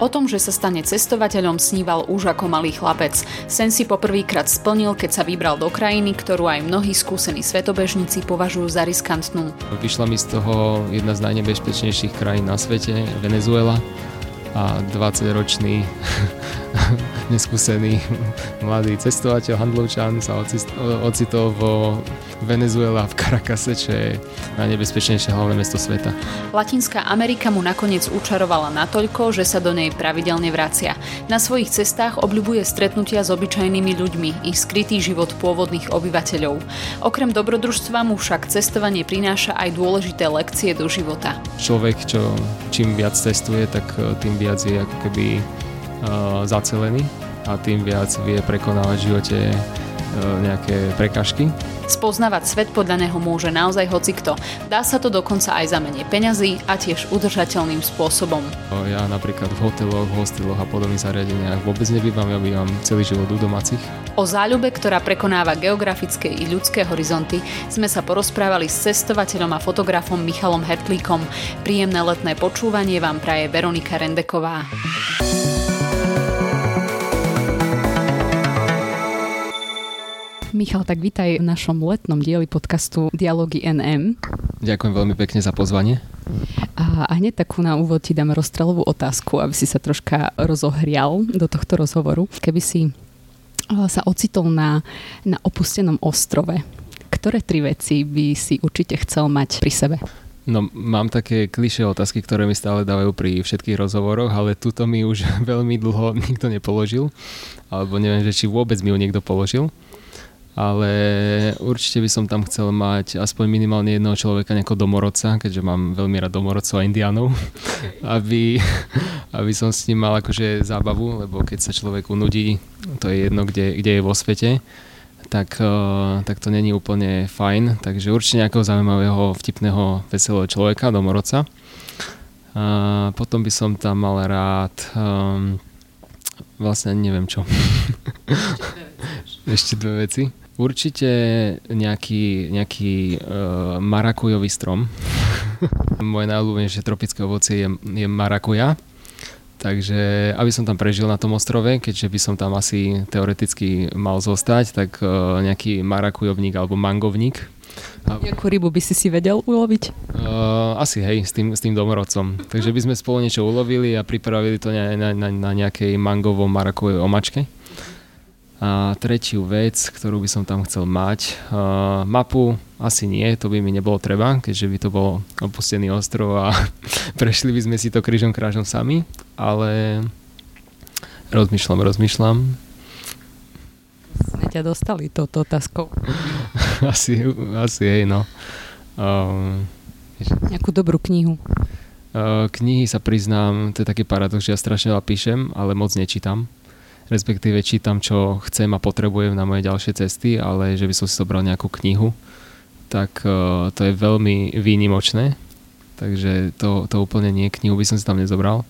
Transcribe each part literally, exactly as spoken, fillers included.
O tom, že sa stane cestovateľom, sníval už ako malý chlapec. Sen si poprvýkrát splnil, keď sa vybral do krajiny, ktorú aj mnohí skúsení svetobežníci považujú za riskantnú. Vyšla mi z toho jedna z najnebezpečnejších krajín na svete, Venezuela. A dvadsaťročný neskúsený mladý cestovateľ, Handlovčan sa ocitol vo Venezuela v Caracase, čo je najnebezpečnejšie hlavné mesto sveta. Latinská Amerika mu nakoniec učarovala natoľko, že sa do nej pravidelne vracia. Na svojich cestách obľubuje stretnutia s obyčajnými ľuďmi, ich skrytý život pôvodných obyvateľov. Okrem dobrodružstva mu však cestovanie prináša aj dôležité lekcie do života. Človek, čo čím viac cestuje, tak tým viac je ako keby uh, zacelený a tým viac vie prekonávať v živote uh, nejaké prekažky. Spoznávať svet podľa neho môže naozaj hocikto. Dá sa to dokonca aj za menej peňazí a tiež udržateľným spôsobom. Ja napríklad v hoteloch, hosteloch a podobných zariadeniach vôbec nebývam, ja bývam celý život u domácich. O záľube, ktorá prekonáva geografické i ľudské horizonty, sme sa porozprávali s cestovateľom a fotografom Michalom Hertlíkom. Príjemné letné počúvanie vám praje Veronika Rendeková. Michal, tak vítaj v našom letnom dieli podcastu Dialogy en em. Ďakujem veľmi pekne za pozvanie. A, a hneď takú na úvod ti dám rozstreľovú otázku, aby si sa troška rozohrial do tohto rozhovoru. Keby si sa ocitol na, na opustenom ostrove, ktoré tri veci by si určite chcel mať pri sebe? No, mám také klišé otázky, ktoré mi stále dávajú pri všetkých rozhovoroch, ale túto mi už veľmi dlho nikto nepoložil. Alebo neviem, že či vôbec mi ju niekto položil. Ale určite by som tam chcel mať aspoň minimálne jedného človeka, nejakého domorodca, keďže mám veľmi rád domorodcov a indiánov, aby, aby som s ním mal akože zábavu, lebo keď sa človek unudí, to je jedno, kde, kde je vo svete, tak, tak to není úplne fajn, takže určite nejakého zaujímavého, vtipného, veselého človeka, domorodca. A potom by som tam mal rád, um, vlastne neviem čo. Ešte dve veci. Určite nejaký, nejaký uh, marakujový strom. Moje najľúbenejšie tropické ovocie je, je marakuja. Takže aby som tam prežil na tom ostrove, keďže by som tam asi teoreticky mal zostať, tak uh, nejaký marakujovník alebo mangovník. Nejakú rybu by si si vedel uloviť? Uh, asi hej, s tým, s tým domorodcom. Takže by sme spolu niečo ulovili a pripravili to na, na, na, na nejakej mangovom marakujovej omačke. A tretiu vec, ktorú by som tam chcel mať, uh, mapu asi nie, to by mi nebolo treba, keďže by to bol opustený ostrov a prešli by sme si to krížom krážom sami, ale rozmýšľam, rozmýšľam. Sme ťa dostali touto otázkou. asi, asi hej, no. Um, Nejakú dobrú knihu. Uh, knihy sa priznám, to je taký paradox, že ja strašne veľa píšem, ale moc nečítam. Respektíve čítam, čo chcem a potrebujem na moje ďalšie cesty, ale že by som si zobral nejakú knihu, tak uh, to je veľmi výnimočné. Takže to, to úplne nie, knihu by som si tam nezobral.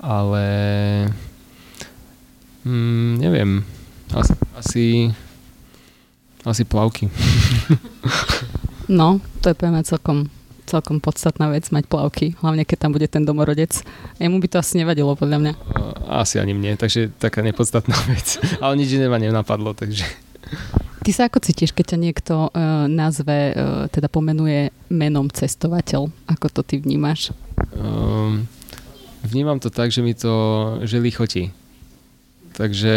Ale mm, neviem, asi, asi, asi plavky. No, to je poviem celkom... celkom podstatná vec mať plavky, hlavne keď tam bude ten domorodec. Jemu by to asi nevadilo, podľa mňa. Asi ani mne, takže taká nepodstatná vec. Ale nič iné ma nenapadlo, takže... Ty sa ako cítiš, keď ťa niekto uh, nazve, uh, teda pomenuje menom cestovateľ? Ako to ty vnímaš? Um, vnímam to tak, že mi to že lichotí. Takže...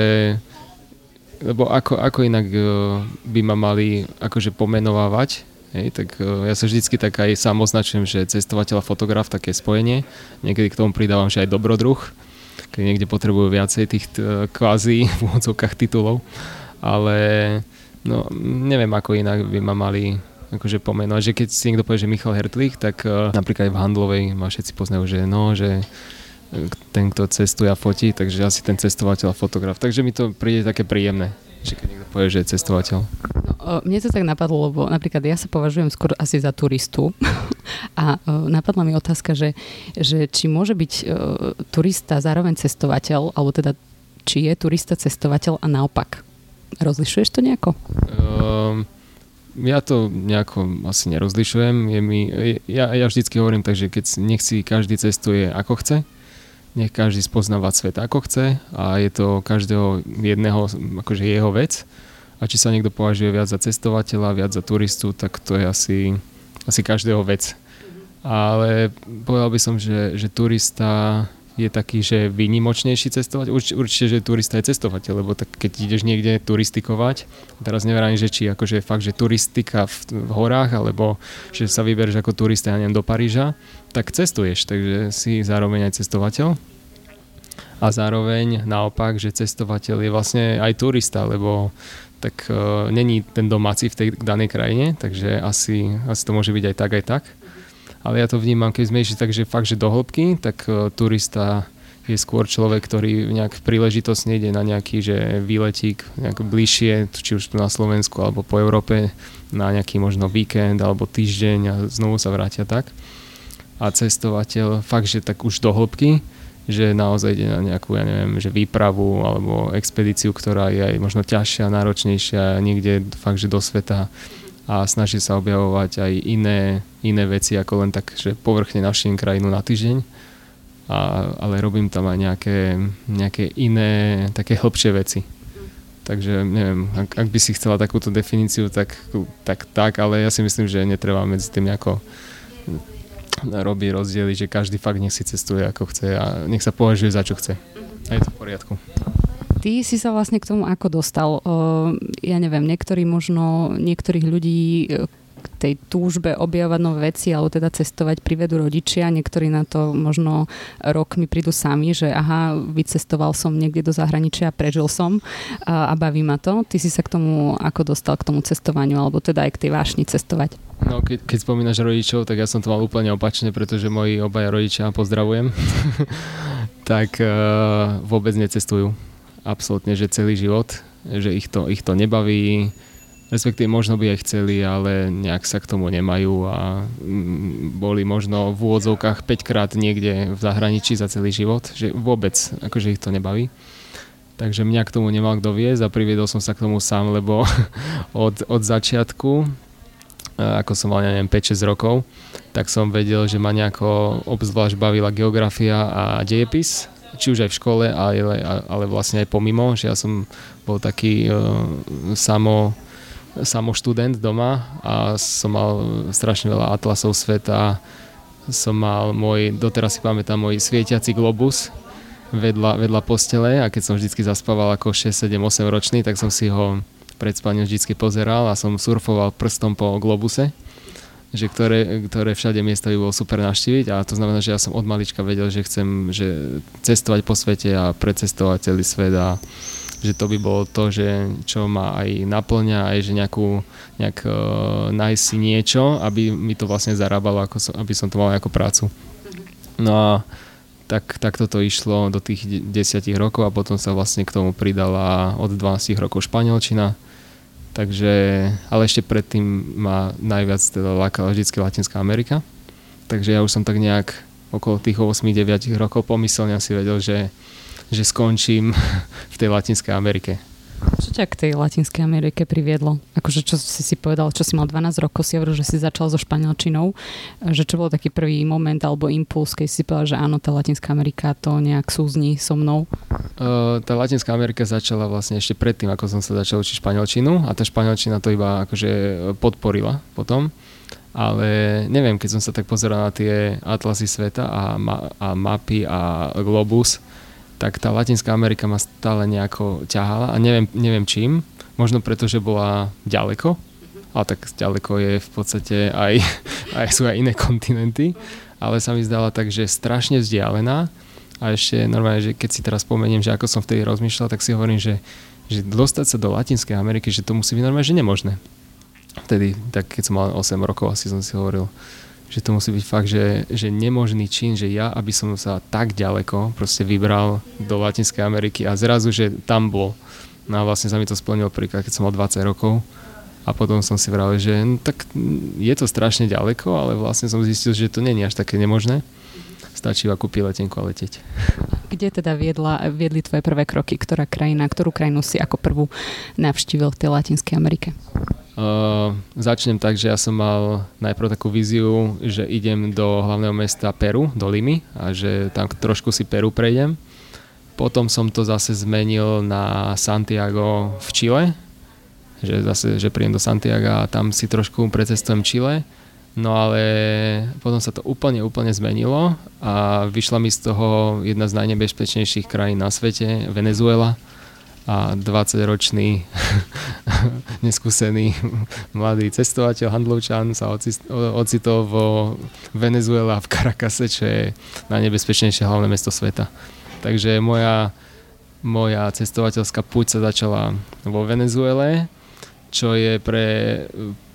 Lebo ako, ako inak uh, by ma mali akože pomenovávať, hej, tak ja sa vždycky tak aj sám označujem, že cestovateľ a fotograf, také spojenie. Niekedy k tomu pridávam, že aj dobrodruh, keď niekde potrebujú viacej tých t- kvázi v úvodzovkách titulov. Ale no, neviem, ako inak by ma mali akože pomenovať. Že keď si niekto povie, že Michal Hertlík, tak uh, napríklad aj v Handlovej ma všetci poznajú, že no, že ten, kto cestuje a fotí, takže asi ten cestovateľ a fotograf. Takže mi to príde také príjemné. Čiže keď niekto povie, že je cestovateľ. No, mne to tak napadlo, lebo napríklad ja sa považujem skôr asi za turistu a napadla mi otázka, že, že či môže byť turista zároveň cestovateľ, alebo teda či je turista cestovateľ a naopak. Rozlišuješ to nejako? Um, ja to nejako asi nerozlišujem. Je mi, ja, ja vždycky hovorím tak, že keď nech si každý cestuje ako chce, nech každý spoznávať svet ako chce a je to každého jedného, akože jeho vec. A či sa niekto považuje viac za cestovateľa, viac za turistu, tak to je asi, asi každého vec. Ale povedal by som, že, že turista je taký, že výnimočnejší cestovať. Urč, určite, že turista je cestovateľ, lebo tak keď ideš niekde turistikovať, teraz neverám, že či akože fakt, že turistika v, v horách, alebo že sa vyberíš ako turista, ja neviem, do Paríža, tak cestuješ, takže si zároveň aj cestovateľ. A zároveň naopak, že cestovateľ je vlastne aj turista, lebo tak e, není ten domáci v tej danej krajine, takže asi, asi to môže byť aj tak, aj tak. Ale ja to vnímam, keď sme išli tak, že fakt, že do hĺbky, tak e, turista je skôr človek, ktorý nejak príležitosne ide na nejaký, že výletík nejak bližšie, či už na Slovensku alebo po Európe, na nejaký možno víkend alebo týždeň a znovu sa vrátia tak. A cestovateľ fakt, že tak už do hĺbky, že naozaj ide na nejakú, ja neviem, že výpravu alebo expedíciu, ktorá je aj možno ťažšia, náročnejšia, niekde fakt, že do sveta a snaží sa objavovať aj iné, iné veci, ako len tak, že povrchne navštívim krajinu na týždeň, a, ale robím tam aj nejaké, nejaké iné, také hĺbšie veci. Takže neviem, ak, ak by si chcela takúto definíciu, tak, tak tak, ale ja si myslím, že netreba medzi tým nejako robí rozdiely, že každý fakt nech si cestuje ako chce a nech sa považuje za čo chce. A je to v poriadku. Ty si sa vlastne k tomu ako dostal? Uh, ja neviem, niektorí možno, niektorých ľudí k tej túžbe objavovať nové veci alebo teda cestovať privedú rodičia, niektorí na to možno rokmi prídu sami, že aha, vycestoval som niekde do zahraničia a prežil som a, a baví ma to. Ty si sa k tomu ako dostal, k tomu cestovaniu alebo teda aj k tej vášni cestovať? No, keď, keď spomínaš rodičov, tak ja som to mal úplne opačne, pretože moji obaja rodičia, pozdravujem, tak uh, vôbec necestujú. Absolútne, že celý život, že ich to, ich to nebaví, respektíve možno by aj chceli, ale nejak sa k tomu nemajú a mm, boli možno v úvodzovkách päťkrát niekde v zahraničí za celý život, že vôbec, akože ich to nebaví. Takže mňa k tomu nemal kto viesť a priviedol som sa k tomu sám, lebo od, od začiatku ako som mal, neviem, päť šesť rokov, tak som vedel, že ma nejako obzvlášť bavila geografia a dejepis, či už aj v škole, ale, ale vlastne aj pomimo, že ja som bol taký uh, samo, samo študent doma a som mal strašne veľa atlasov sveta, som mal môj, doteraz si pamätám, môj svietiaci globus vedľa, vedľa postele a keď som vždycky zaspával ako šesť sedem osem ročný, tak som si ho pred spaním vždycky pozeral a som surfoval prstom po globuse, že ktoré, ktoré všade miesta by bolo super navštíviť a to znamená, že ja som od malička vedel, že chcem že cestovať po svete a precestovať celý svet a že to by bolo to, že čo ma aj naplňa, aj že nejakú, nejak uh, nájsť si niečo, aby mi to vlastne zarábalo, ako som, aby som to mal ako prácu. No a tak, tak toto išlo do tých desiatich rokov a potom sa vlastne k tomu pridala od dvanástich rokov španielčina. Takže, ale ešte predtým ma najviac teda lákala vždycky Latinská Amerika. Takže ja už som tak nejak okolo tých osem deväť rokov pomyselne si vedel, že, že skončím v tej Latinskej Amerike. Čo ťa k tej Latinskej Amerike priviedlo? Akože čo si si povedal, čo si mal dvanásť rokov, si hovoril, že si začal so španielčinou, že čo bol taký prvý moment alebo impuls, keď si povedal, že áno, tá Latinská Amerika to nejak súzní so mnou? Uh, tá Latinská Amerika začala vlastne ešte predtým, ako som sa začal učiť španielčinu a tá španielčina to iba akože podporila potom, ale neviem, keď som sa tak pozeral na tie atlasy sveta a, ma- a mapy a globus, tak tá Latinská Amerika ma stále nejako ťahala a neviem, neviem čím. Možno preto, že bola ďaleko, ale tak ďaleko je v podstate aj, aj sú aj iné kontinenty, ale sa mi zdala tak, že strašne vzdialená a ešte normálne, že keď si teraz spomeniem, že ako som vtedy rozmýšľal, tak si hovorím, že, že dostať sa do Latinskej Ameriky, že to musí byť normálne, že nemožné. Vtedy, tak keď som mal osem rokov, asi som si hovoril, že to musí byť fakt, že, že nemožný čin, že ja, aby som sa tak ďaleko proste vybral do Latinskej Ameriky a zrazu, že tam bol. No a vlastne sa mi to splnilo príklad, keď som mal dvadsať rokov a potom som si vral, že no, tak je to strašne ďaleko, ale vlastne som zistil, že to nie je až také nemožné. Stačí iba kúpiť letenku a letieť. Kde teda viedla, viedli tvoje prvé kroky? Ktorá krajina, ktorú krajinu si ako prvú navštívil v tej Latinskej Amerike? Uh, začnem tak, že ja som mal najprv takú víziu, že idem do hlavného mesta Peru, do Limy, a že tam trošku si Peru prejdem. Potom som to zase zmenil na Santiago v Chile, že zase, že príjem do Santiago a tam si trošku precestujem Chile. No ale potom sa to úplne, úplne zmenilo a vyšla mi z toho jedna z najnebezpečnejších krajín na svete, Venezuela. A dvadsaťročný neskúsený mladý cestovateľ, Handlovčan sa ocitol vo Venezuela v Caracase, čo je najnebezpečnejšie hlavné mesto sveta. Takže moja, moja cestovateľská púť sa začala vo Venezuele, čo je pre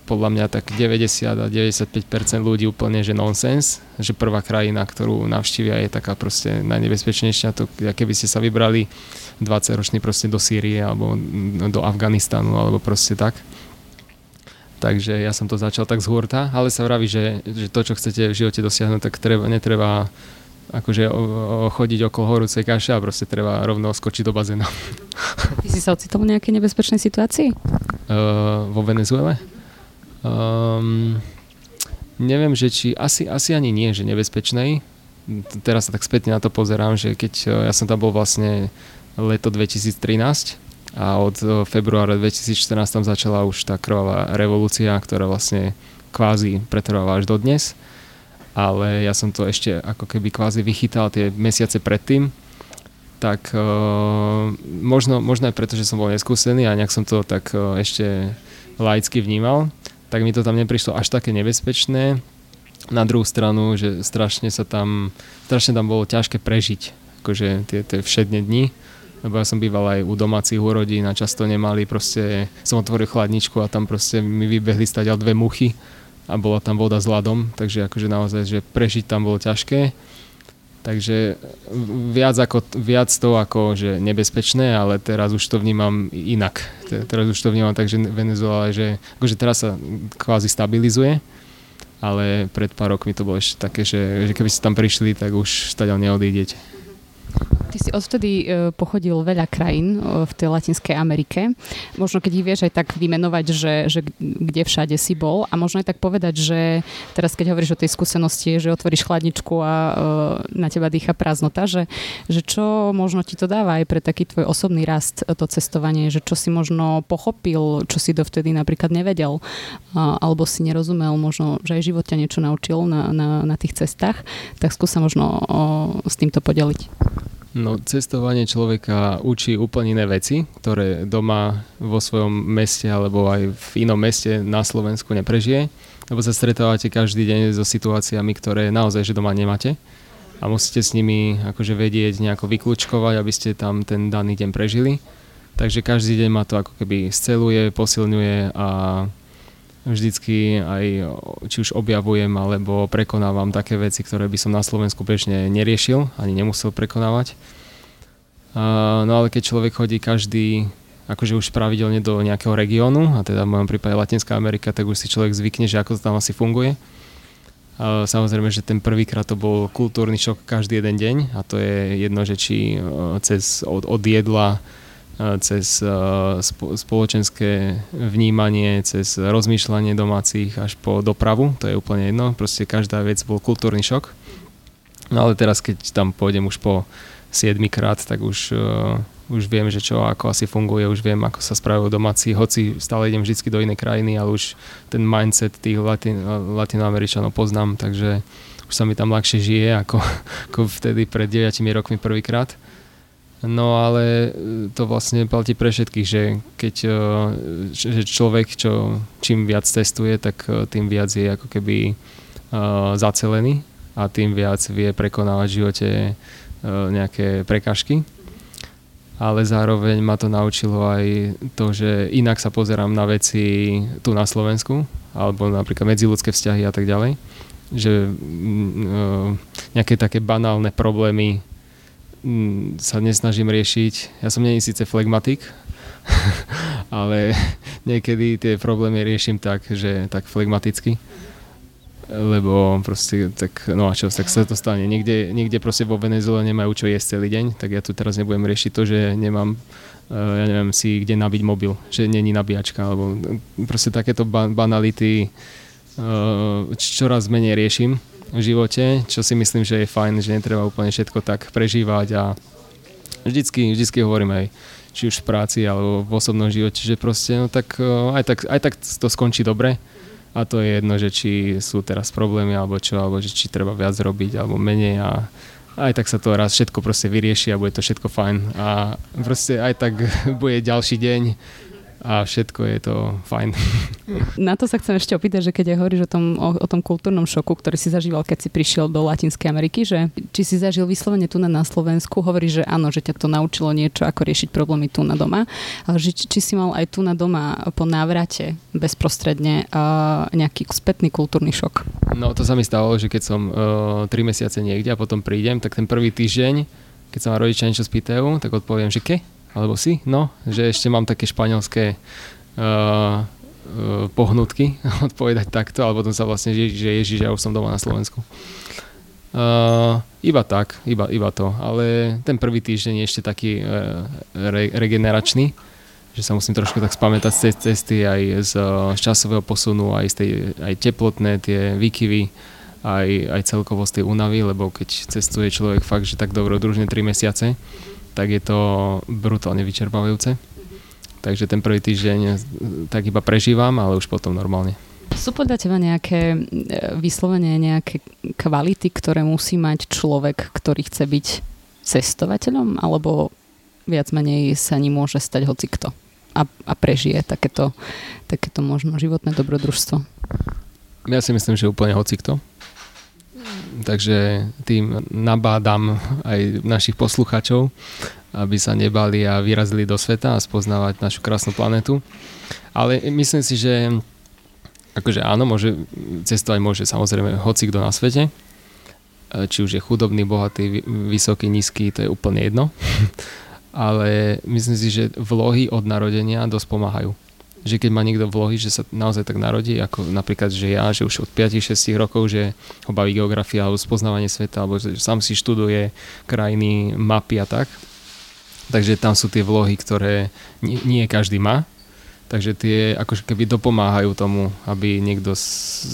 podľa mňa tak deväťdesiat a deväťdesiatpäť percent ľudí úplne, že nonsens, že prvá krajina, ktorú navštívia, je taká proste najnebezpečnejšia. To, keby ste sa vybrali dvadsaťroční proste do Sýrie alebo do Afganistanu alebo proste tak. Takže ja som to začal tak z hurta, ale sa vraví, že, že to, čo chcete v živote dosiahnuť, tak treba, netreba akože o, o, chodiť okolo horúcej kaše a proste treba rovno skočiť do bazéna. Ty si sa ocitol v nejakej nebezpečnej situácii? Uh, vo Venezuele? Um, neviem, že či, asi, asi ani nie, že nebezpečnej. Teraz sa tak spätne na to pozerám, že keď ja som tam bol vlastne leto dvetisíctrinásť a od februára dvetisícštrnásť tam začala už tá krvavá revolúcia, ktorá vlastne kvázi pretrváva až dodnes. Ale ja som to ešte ako keby kvázi vychytal tie mesiace predtým. Tak uh, možno, možno aj preto, že som bol neskúsený a nejak som to tak uh, ešte laicky vnímal, tak mi to tam neprišlo až také nebezpečné. Na druhú stranu, že strašne sa tam, strašne tam bolo ťažké prežiť, akože tie, tie všedne dni, lebo ja som býval aj u domácich, u rodín a často nemali, proste som otvoril chladničku a tam proste mi vybehli stadiaľ dve muchy a bola tam voda s ľadom, takže akože naozaj, že prežiť tam bolo ťažké. Takže viac, ako, viac to ako že nebezpečné, ale teraz už to vnímam inak. Teraz už to vnímam tak, že Venezuela, že akože teraz sa kvázi stabilizuje, ale pred pár rokmi to bolo ešte také, že, že keby ste tam prišli, tak už stadiaľ neodídete. Ty si odvtedy pochodil veľa krajín v tej Latinskej Amerike. Možno keď ich vieš aj tak vymenovať, že, že kde všade si bol a možno aj tak povedať, že teraz keď hovoríš o tej skúsenosti, že otvoríš chladničku a na teba dýcha prázdnota, že, že čo možno ti to dáva aj pre taký tvoj osobný rast, to cestovanie, že čo si možno pochopil, čo si dovtedy napríklad nevedel alebo si nerozumel, možno, že aj život ťa niečo naučil na, na, na tých cestách, tak skúsa možno s týmto podeliť. No, cestovanie človeka učí úplne iné veci, ktoré doma vo svojom meste alebo aj v inom meste na Slovensku neprežije, lebo sa stretávate každý deň so situáciami, ktoré naozaj, že doma nemáte a musíte s nimi akože vedieť nejako vyklúčkovať, aby ste tam ten daný deň prežili. Takže každý deň ma to ako keby sceluje, posilňuje a vždycky aj či už objavujem alebo prekonávam také veci, ktoré by som na Slovensku bežne neriešil, ani nemusel prekonávať. No ale keď človek chodí každý, akože už pravidelne do nejakého regiónu, a teda v mojom prípade Latinská Amerika, tak už si človek zvykne, že ako to tam asi funguje. Samozrejme, že ten prvýkrát to bol kultúrny šok každý jeden deň a to je jedno, že či cez od, od jedla, cez spoločenské vnímanie, cez rozmýšľanie domácich až po dopravu, to je úplne jedno, proste každá vec bol kultúrny šok. No ale teraz, keď tam pôjdem už po siedmikrát, tak už, už viem, že čo, ako asi funguje, už viem, ako sa spravujú domáci, hoci stále idem vždy do inej krajiny, ale už ten mindset tých Latin, Latinoameričanov poznám, takže už sa mi tam ľahšie žije, ako, ako vtedy pred deviatimi rokmi prvýkrát. No ale to vlastne platí pre všetkých, že keď že človek, čo, čím viac testuje, tak tým viac je ako keby uh, zacelený a tým viac vie prekonávať v živote uh, nejaké prekážky. Ale zároveň ma to naučilo aj to, že inak sa pozerám na veci tu na Slovensku, alebo napríklad medziľudské vzťahy a tak ďalej. Že uh, nejaké také banálne problémy sa nesnažím riešiť. Ja som nie je síce flegmatik, ale niekedy tie problémy riešim tak, že tak flegmaticky. lebo proste tak, no a čo, tak sa to stane. Niekde, niekde proste vo Venezuele nemajú čo jesť celý deň, tak ja tu teraz nebudem riešiť to, že nemám, ja neviem si, kde nabiť mobil, že není nabíjačka, alebo proste takéto banality čoraz menej riešim v živote, čo si myslím, že je fajn, že netreba úplne všetko tak prežívať a vždycky, vždycky hovorím aj, či už v práci, alebo v osobnom živote, že proste, no tak aj tak, aj tak to skončí dobre. A to je jedno, že či sú teraz problémy, alebo čo, alebo že či treba viac robiť, alebo menej a aj tak sa to raz všetko proste vyrieši a bude to všetko fajn a proste aj tak bude ďalší deň a všetko je to fajn. Na to sa chcem ešte opýtať, že keď aj hovoríš o tom, o, o tom kultúrnom šoku, ktorý si zažíval, keď si prišiel do Latinskej Ameriky, že či si zažil vyslovene tu na, na Slovensku, hovoríš, že áno, že ťa to naučilo niečo, ako riešiť problémy tu na doma, ale že, či si mal aj tu na doma po návrate bezprostredne uh, nejaký spätný kultúrny šok? No to sa mi stalo, že keď som tri uh, mesiace niekde a potom prídem, tak ten prvý týždeň, keď sa ma rodičia niečo spýtajú, tak odpoviem, že ke? Alebo si? No, že ešte mám také španielské uh, uh, pohnutky odpovedať takto, ale potom sa vlastne, že, že Ježiš, ja už som doma na Slovensku. Uh, iba tak, iba, iba to. Ale ten prvý týždeň je ešte taký uh, re, regeneračný, že sa musím trošku tak spamätať z tej cesty, aj z, uh, z časového posunu, aj z tej aj teplotné tie výkyvy, aj, aj celkovo z tej únavy, lebo keď cestuje človek fakt, že tak dobrodružne tri mesiace, tak je to brutálne vyčerpávajúce. Takže ten prvý týždeň tak iba prežívam, ale už potom normálne. Sú podľa teba nejaké vyslovene nejaké kvality, ktoré musí mať človek, ktorý chce byť cestovateľom, alebo viac menej sa ním môže stať hocikto a, a prežije takéto, takéto možno životné dobrodružstvo? Ja si myslím, že úplne hocikto. Takže tým nabádam aj našich poslucháčov, aby sa nebali a vyrazili do sveta a spoznávať našu krásnu planetu. Ale myslím si, že akože áno, môže, cestovať môže samozrejme hocikto na svete. Či už je chudobný, bohatý, vysoký, nízky, to je úplne jedno. Ale myslím si, že vlohy od narodenia dosť pomáhajú. Že keď má niekto vlohy, že sa naozaj tak narodí, ako napríklad, že ja, že už od päť šesť rokov, že ho baví geografia alebo spoznávanie sveta, alebo že sám si študuje krajiny, mapy a tak. Takže tam sú tie vlohy, ktoré nie, nie každý má. Takže tie akože keby dopomáhajú tomu, aby niekto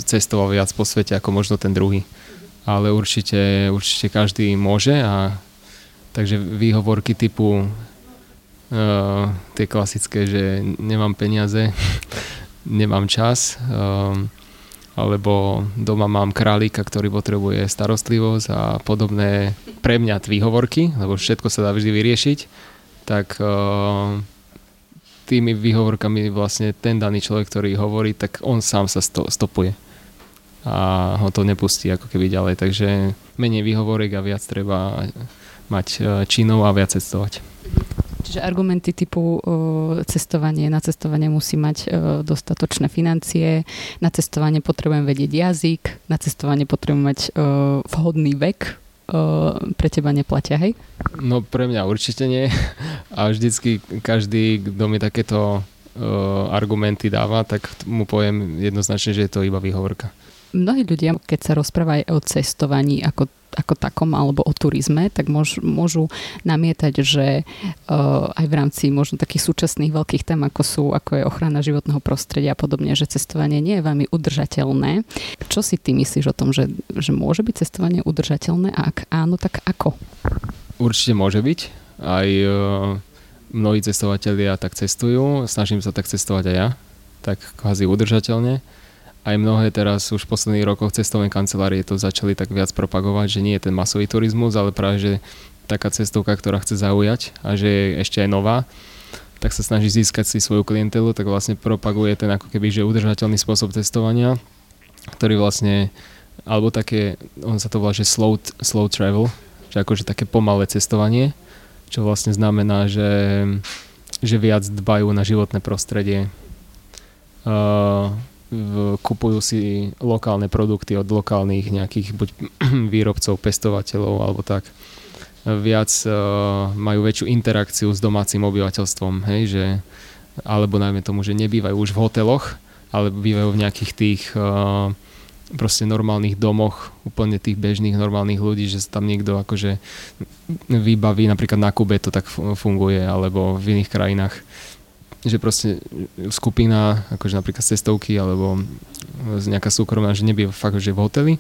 cestoval viac po svete, ako možno ten druhý. Ale určite, určite každý môže a takže výhovorky typu Uh, tie klasické, že nemám peniaze, nemám čas, uh, alebo doma mám králika, ktorý potrebuje starostlivosť a podobné pre mňa výhovorky, lebo všetko sa dá vždy vyriešiť, tak uh, tými výhovorkami vlastne ten daný človek, ktorý hovorí, tak on sám sa sto- stopuje a ho to nepustí ako keby ďalej, takže menej výhovorek a viac treba mať činov a viac cestovať. Čiže argumenty typu cestovanie, na cestovanie musí mať dostatočné financie, na cestovanie potrebujem vedieť jazyk, na cestovanie potrebujem mať vhodný vek, pre teba neplatia, hej? No pre mňa určite nie a vždycky každý, kto mi takéto argumenty dáva, tak mu poviem jednoznačne, že je to iba výhovorka. Mnohí ľudia, keď sa rozprávajú o cestovaní ako, ako takom alebo o turizme, tak môž, môžu namietať, že uh, aj v rámci možno takých súčasných veľkých tém, ako sú, ako je ochrana životného prostredia a podobne, že cestovanie nie je veľmi udržateľné. Čo si ty myslíš o tom, že, že môže byť cestovanie udržateľné a ak áno, tak ako? Určite môže byť. Aj uh, mnohí cestovatelia tak cestujú. Snažím sa tak cestovať aj ja. Tak kvázi udržateľne. Aj mnohé teraz už v posledných rokoch cestovné kancelárie to začali tak viac propagovať, že nie je ten masový turizmus, ale práve, že taká cestovka, ktorá chce zaujať a že je ešte aj nová, tak sa snaží získať si svoju klientelu, tak vlastne propaguje ten ako keby, že udržateľný spôsob cestovania, ktorý vlastne, alebo také, on sa to volá, že slow, slow travel, že akože také pomalé cestovanie, čo vlastne znamená, že, že viac dbajú na životné prostredie. Uh, kupujú si lokálne produkty od lokálnych nejakých buď výrobcov, pestovateľov alebo tak. Viac uh, majú väčšiu interakciu s domácim obyvateľstvom, hej, že alebo najmä tomu, že nebývajú už v hoteloch, ale bývajú v nejakých tých uh, proste normálnych domoch, úplne tých bežných normálnych ľudí, že tam niekto akože vybaví, napríklad na Kube to tak funguje, alebo v iných krajinách, že proste skupina, akože napríklad cestovky, alebo nejaká súkromná, že nebýva fakt, že v hoteli,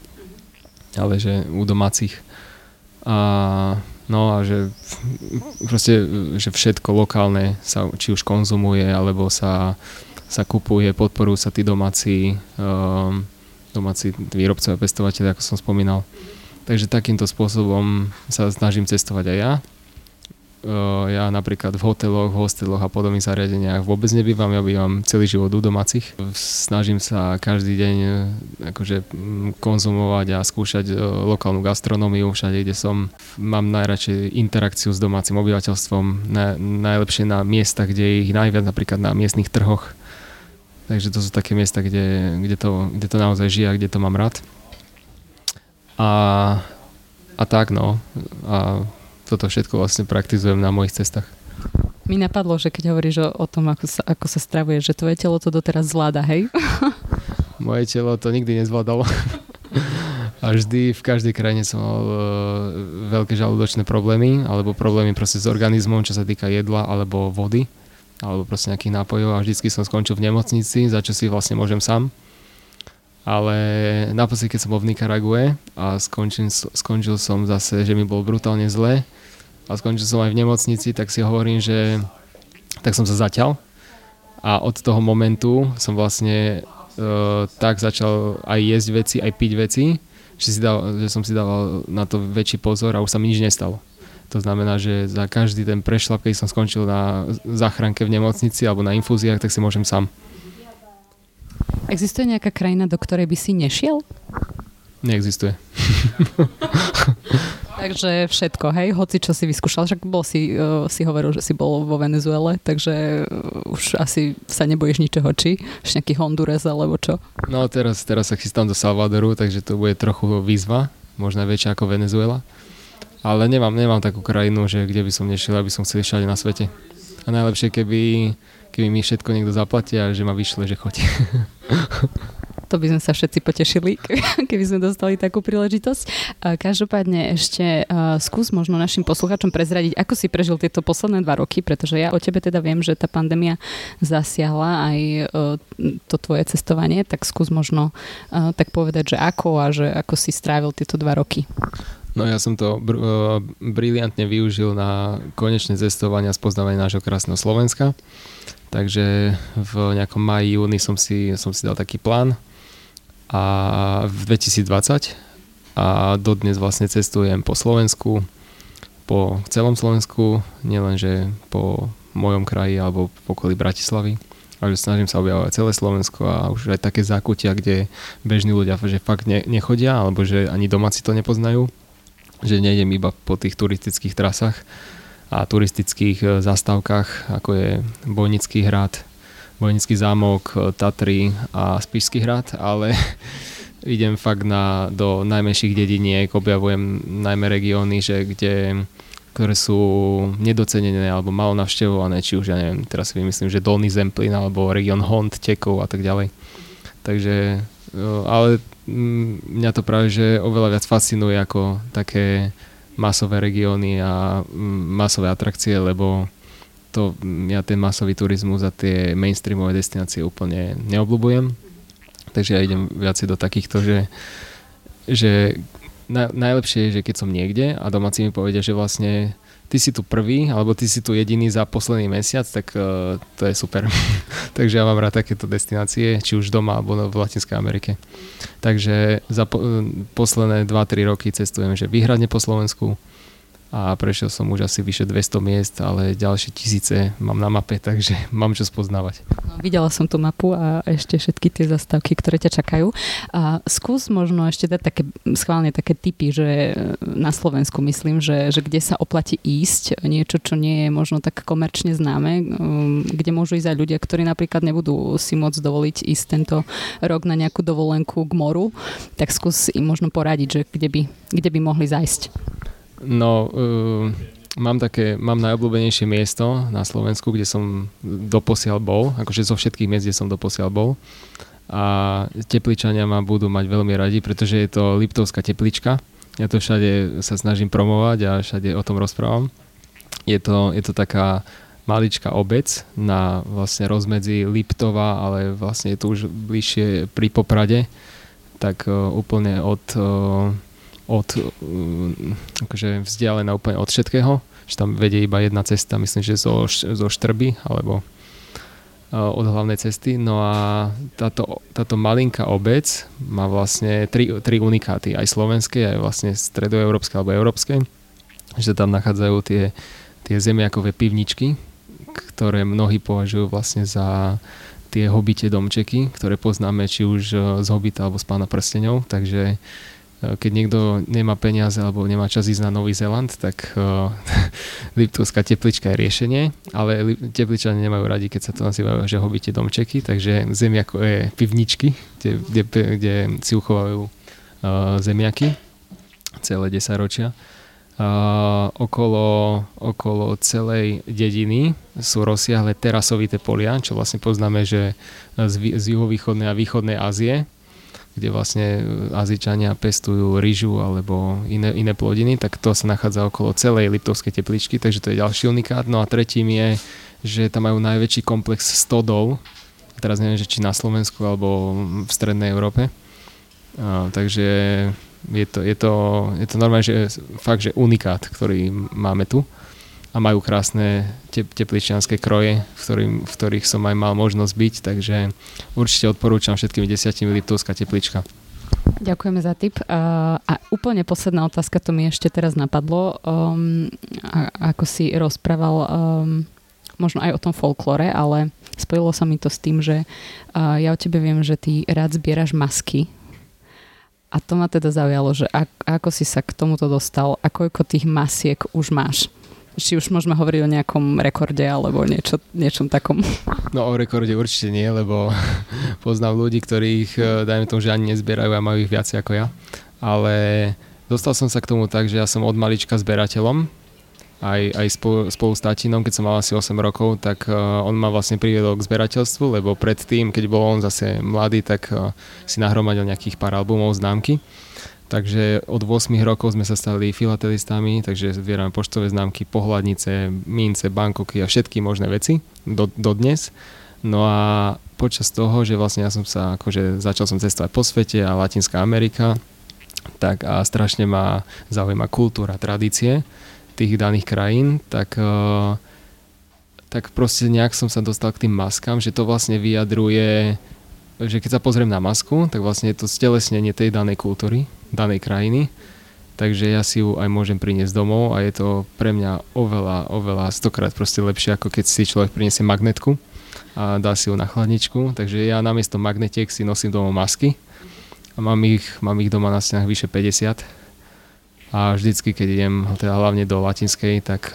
ale že u domácich. A no a že proste, že všetko lokálne sa či už konzumuje, alebo sa, sa kupuje, podporujú sa tí domáci, um, domáci výrobcovia, pestovateľi, ako som spomínal. Takže takýmto spôsobom sa snažím cestovať aj ja. Uh, ja napríklad v hoteloch, v hosteloch a podobných zariadeniach vôbec nebývam, ja bývam celý život u domácich. Snažím sa každý deň akože konzumovať a skúšať uh, lokálnu gastronómiu všade, kde som. Mám najradšej interakciu s domácim obyvateľstvom, na, najlepšie na miestach, kde je ich najviac, napríklad na miestnych trhoch. Takže to sú také miesta, kde, kde, to, kde to naozaj žije a kde to mám rád. A, a tak no. A, toto všetko vlastne praktizujem na mojich cestách. Mi napadlo, že keď hovoríš o, o tom, ako sa, ako sa stravuje, že tvoje telo to doteraz zvláda, hej? Moje telo to nikdy nezvládalo. A vždy v každej krajine som mal uh, veľké žalúdočné problémy, alebo problémy proste s organizmom, čo sa týka jedla, alebo vody, alebo proste nejakých nápojov. A vždycky som skončil v nemocnici, za čo si vlastne môžem sám. Ale naposledy, keď som bol v Nikarague a skončil, skončil som zase, že mi bolo brutálne zle a skončil som aj v nemocnici, tak si hovorím, že tak som sa zaťal a od toho momentu som vlastne e, tak začal aj jesť veci, aj piť veci, že, si dal, že som si dával na to väčší pozor a už sa mi nič nestalo. To znamená, že za každý ten prešľap, keď som skončil na záchranke v nemocnici alebo na infúziách, tak si môžem sám. Existuje nejaká krajina, do ktorej by si nešiel? Neexistuje. Takže všetko, hej? Hoci čo si vyskúšal, však bol si, uh, si hovoril, že si bol vo Venezuele, takže už asi sa nebojíš ničoho, či? Už nejaký Honduras alebo čo? No teraz, teraz sa chystám do Salvadoru, takže to bude trochu výzva, možno väčšia ako Venezuela. Ale nemám, nemám takú krajinu, že kde by som nešiel, aby som chcel všade na svete. A najlepšie, keby, keby mi všetko niekto zaplatia a že ma vyšle, že chodí. To by sme sa všetci potešili, keby sme dostali takú príležitosť. Každopádne ešte skús možno našim poslucháčom prezradiť, ako si prežil tieto posledné dva roky, pretože ja o tebe teda viem, že tá pandémia zasiahla aj to tvoje cestovanie, tak skús možno tak povedať, že ako a že ako si strávil tieto dva roky. No ja som to br- briliantne využil na konečné cestovanie a spoznávanie nášho krásneho Slovenska. Takže v nejakom máji, júni som si, som si dal taký plán a v dvetisícdvadsať a dodnes vlastne cestujem po Slovensku, po celom Slovensku, nielenže po mojom kraji alebo po okolí Bratislavy. Takže snažím sa objavovať celé Slovensko a už aj také zákutia, kde bežní ľudia že fakt ne- nechodia alebo že ani domáci to nepoznajú. Že nejdem iba po tých turistických trasách a turistických zastávkach, ako je Bojnický hrad, Bojnický zámok, Tatry a Spišský hrad, ale idem fakt na, do najmenších dediniek, objavujem najmä regióny, že kde, ktoré sú nedocenené alebo malo navštevované, či už ja neviem, teraz si vymyslím, že Dolný Zemplín alebo región Hont, Tekov a tak ďalej. Takže, ale mňa to práve, že oveľa viac fascinuje ako také masové regióny a masové atrakcie, lebo to, ja ten masový turizmus a tie mainstreamové destinácie úplne neobľúbujem. Takže ja idem viacej do takýchto, že, že na, najlepšie je, že keď som niekde a domáci mi povedia, že vlastne ty si tu prvý, alebo ty si tu jediný za posledný mesiac, tak uh, to je super. Takže ja mám rád takéto destinácie, či už doma, alebo v Latinskej Amerike. Takže za po, uh, posledné dva tri roky cestujem, že výhradne po Slovensku a prešiel som už asi vyše dvesto miest, ale ďalšie tisíce mám na mape, takže mám čo spoznávať. No, videla som tú mapu a ešte všetky tie zastávky, ktoré ťa čakajú. A skús možno ešte dať také, schválne také tipy, že na Slovensku myslím, že, že kde sa oplatí ísť, niečo, čo nie je možno tak komerčne známe, kde môžu ísť aj ľudia, ktorí napríklad nebudú si môcť dovoliť ísť tento rok na nejakú dovolenku k moru, tak skús im možno poradiť, že kde by, kde by mohli zajsť. No, uh, mám také, mám najobľúbenejšie miesto na Slovensku, kde som doposiaľ bol, akože zo všetkých miest, kde som doposiaľ bol. a Tepličania ma budú mať veľmi radi, pretože je to Liptovská Teplička. Ja to všade sa snažím promovať a všade o tom rozprávam. Je to, je to taká maličká obec na vlastne rozmedzi Liptova, ale vlastne je to už bližšie pri Poprade, tak uh, úplne od, uh, od uh, akože vzdialená úplne od všetkého, že tam vedie iba jedna cesta, myslím, že zo, zo Štrby, alebo uh, od hlavnej cesty. No a táto, táto malinká obec má vlastne tri, tri unikáty, aj slovenské, aj vlastne stredoeurópske alebo európske, že tam nachádzajú tie tie zemiakové pivničky, ktoré mnohí považujú vlastne za tie hobitie domčeky, ktoré poznáme či už z Hobita alebo z Pána prsteňov, takže keď niekto nemá peniaze alebo nemá čas ísť na Nový Zéland, tak uh, Liptovská Teplička je riešenie, ale Tepličania nemajú radi, keď sa to nazývajú, že hobitie domčeky, takže zemiakové pivničky, kde, kde, kde si uchovajú uh, zemiaky celé desaťročia. Uh, okolo, okolo celej dediny sú rozsiahle terasovité polia, čo vlastne poznáme, že z, z juhovýchodnej a východnej Ázie, kde vlastne Azíčania pestujú ryžu alebo iné, iné plodiny, tak to sa nachádza okolo celej Liptovskej Tepličky, takže to je ďalší unikát. No a tretím je, že tam majú najväčší komplex stodol, teraz neviem, že či na Slovensku alebo v strednej Európe, uh, takže Je to, je, to, je to normálne, že fakt, že unikát, ktorý máme tu a majú krásne te, tepličianske kroje, v, ktorým, v ktorých som aj mal možnosť byť, takže určite odporúčam všetkým desiatim Liptovská Teplička. Ďakujeme za tip. A, a úplne posledná otázka, to mi ešte teraz napadlo, um, a, ako si rozprával um, možno aj o tom folklore, ale spojilo sa mi to s tým, že uh, ja o tebe viem, že ty rád zbieraš masky. A to ma teda zaujalo, že ako si sa k tomuto dostal a koľko tých masiek už máš? Či už môžeme hovoriť o nejakom rekorde alebo niečo, niečom takom? No o rekorde určite nie, lebo poznám ľudí, ktorých, dajme tomu, že ani nezbierajú a majú ich viac ako ja. Ale dostal som sa k tomu tak, že ja som od malička zberateľom. Aj, aj spolu, spolu s tatinom, keď som mal asi osem rokov, tak uh, on ma vlastne priviedol k zberateľstvu, lebo predtým, keď bol on zase mladý, tak uh, si nahromadil nejakých pár albumov, známky. Takže od osem rokov sme sa stali filatelistami, takže zbierame poštové známky, pohľadnice, mince, bankoky a všetky možné veci do, do dnes. No a počas toho, že vlastne ja som sa, akože začal som cestovať po svete a Latinská Amerika, tak a strašne ma zaujíma kultúra, tradície tých daných krajín, tak, tak proste nejak som sa dostal k tým maskám, že to vlastne vyjadruje, že keď sa pozriem na masku, tak vlastne je to stelesnenie tej danej kultúry, danej krajiny, takže ja si ju aj môžem priniesť domov a je to pre mňa oveľa, oveľa stokrát proste lepšie, ako keď si človek priniesie magnetku a dá si ju na chladničku, takže ja namiesto magnetiek si nosím domov masky a mám ich, mám ich doma na stenách vyše päťdesiat. A vždycky, keď idem teda hlavne do Latinskej, tak,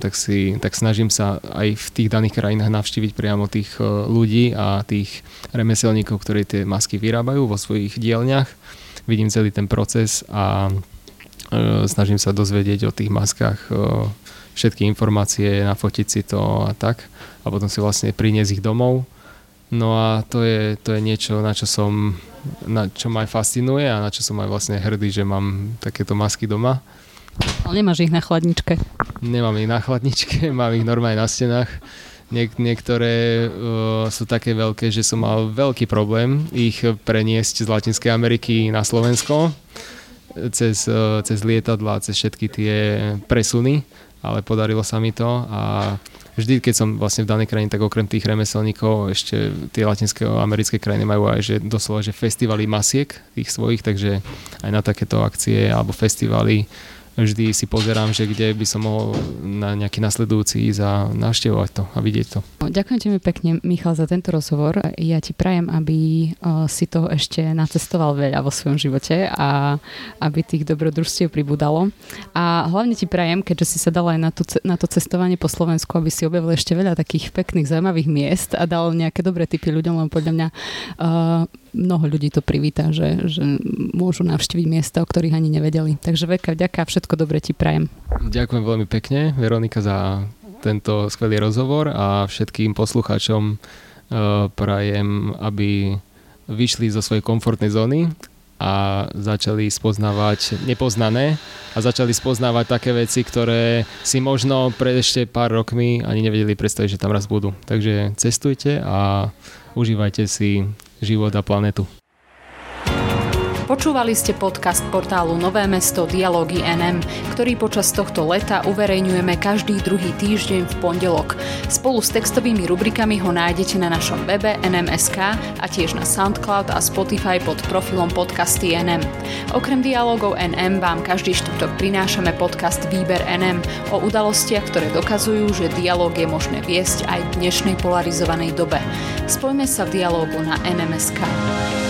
tak, si, tak snažím sa aj v tých daných krajinách navštíviť priamo tých ľudí a tých remeselníkov, ktorí tie masky vyrábajú vo svojich dielňach. Vidím celý ten proces a e, snažím sa dozvedieť o tých maskách e, všetky informácie, nafotiť si to a tak. A potom si vlastne priniesť ich domov. No a to je, to je niečo, na čo som... na čo ma fascinuje a na čo som aj vlastne hrdý, že mám takéto masky doma. Ale nemáš ich na chladničke? Nemám ich na chladničke, mám ich normálne na stenách. Niek- niektoré uh, sú také veľké, že som mal veľký problém ich preniesť z Latinskej Ameriky na Slovensko cez, uh, cez lietadla, cez všetky tie presuny, ale podarilo sa mi to a vždy, keď som vlastne v danej krajine, tak okrem tých remeselníkov ešte tie latinské a americké krajiny majú aj že doslova, že festivaly masiek tých svojich, takže aj na takéto akcie alebo festivaly vždy si pozerám, že kde by som mohol na nejaký nasledujúci ísť a navštevovať to a vidieť to. Ďakujem ti pekne, Michal, za tento rozhovor. Ja ti prajem, aby si toho ešte nacestoval veľa vo svojom živote a aby tých dobrodružstiev pribúdalo. A hlavne ti prajem, keďže si sa dal aj na to, na to cestovanie po Slovensku, aby si objavil ešte veľa takých pekných, zaujímavých miest a dal nejaké dobré tipy ľuďom, lebo podľa mňa uh, mnoho ľudí to privíta, že, že môžu navštíviť miesta, o ktorých ani nevedeli. Takže veľká vďaka, všetko dobre ti prajem. Ďakujem veľmi pekne, Veronika, za tento skvelý rozhovor a všetkým poslucháčom uh, prajem, aby vyšli zo svojej komfortnej zóny a začali spoznávať nepoznané a začali spoznávať také veci, ktoré si možno pred ešte pár rokmi ani nevedeli predstaviť, že tam raz budú. Takže cestujte a užívajte si život a planetu. Počúvali ste podcast portálu Nové mesto Dialógy en em, ktorý počas tohto leta uverejňujeme každý druhý týždeň v pondelok. Spolu s textovými rubrikami ho nájdete na našom webe en em bodka es ká a tiež na SoundCloud a Spotify pod profilom Podcasty en em. Okrem Dialógov en em vám každý štvrtok prinášame podcast Výber en em o udalostiach, ktoré dokazujú, že dialóg je možné viesť aj v dnešnej polarizovanej dobe. Spojme sa v dialógu na en em bodka es ká.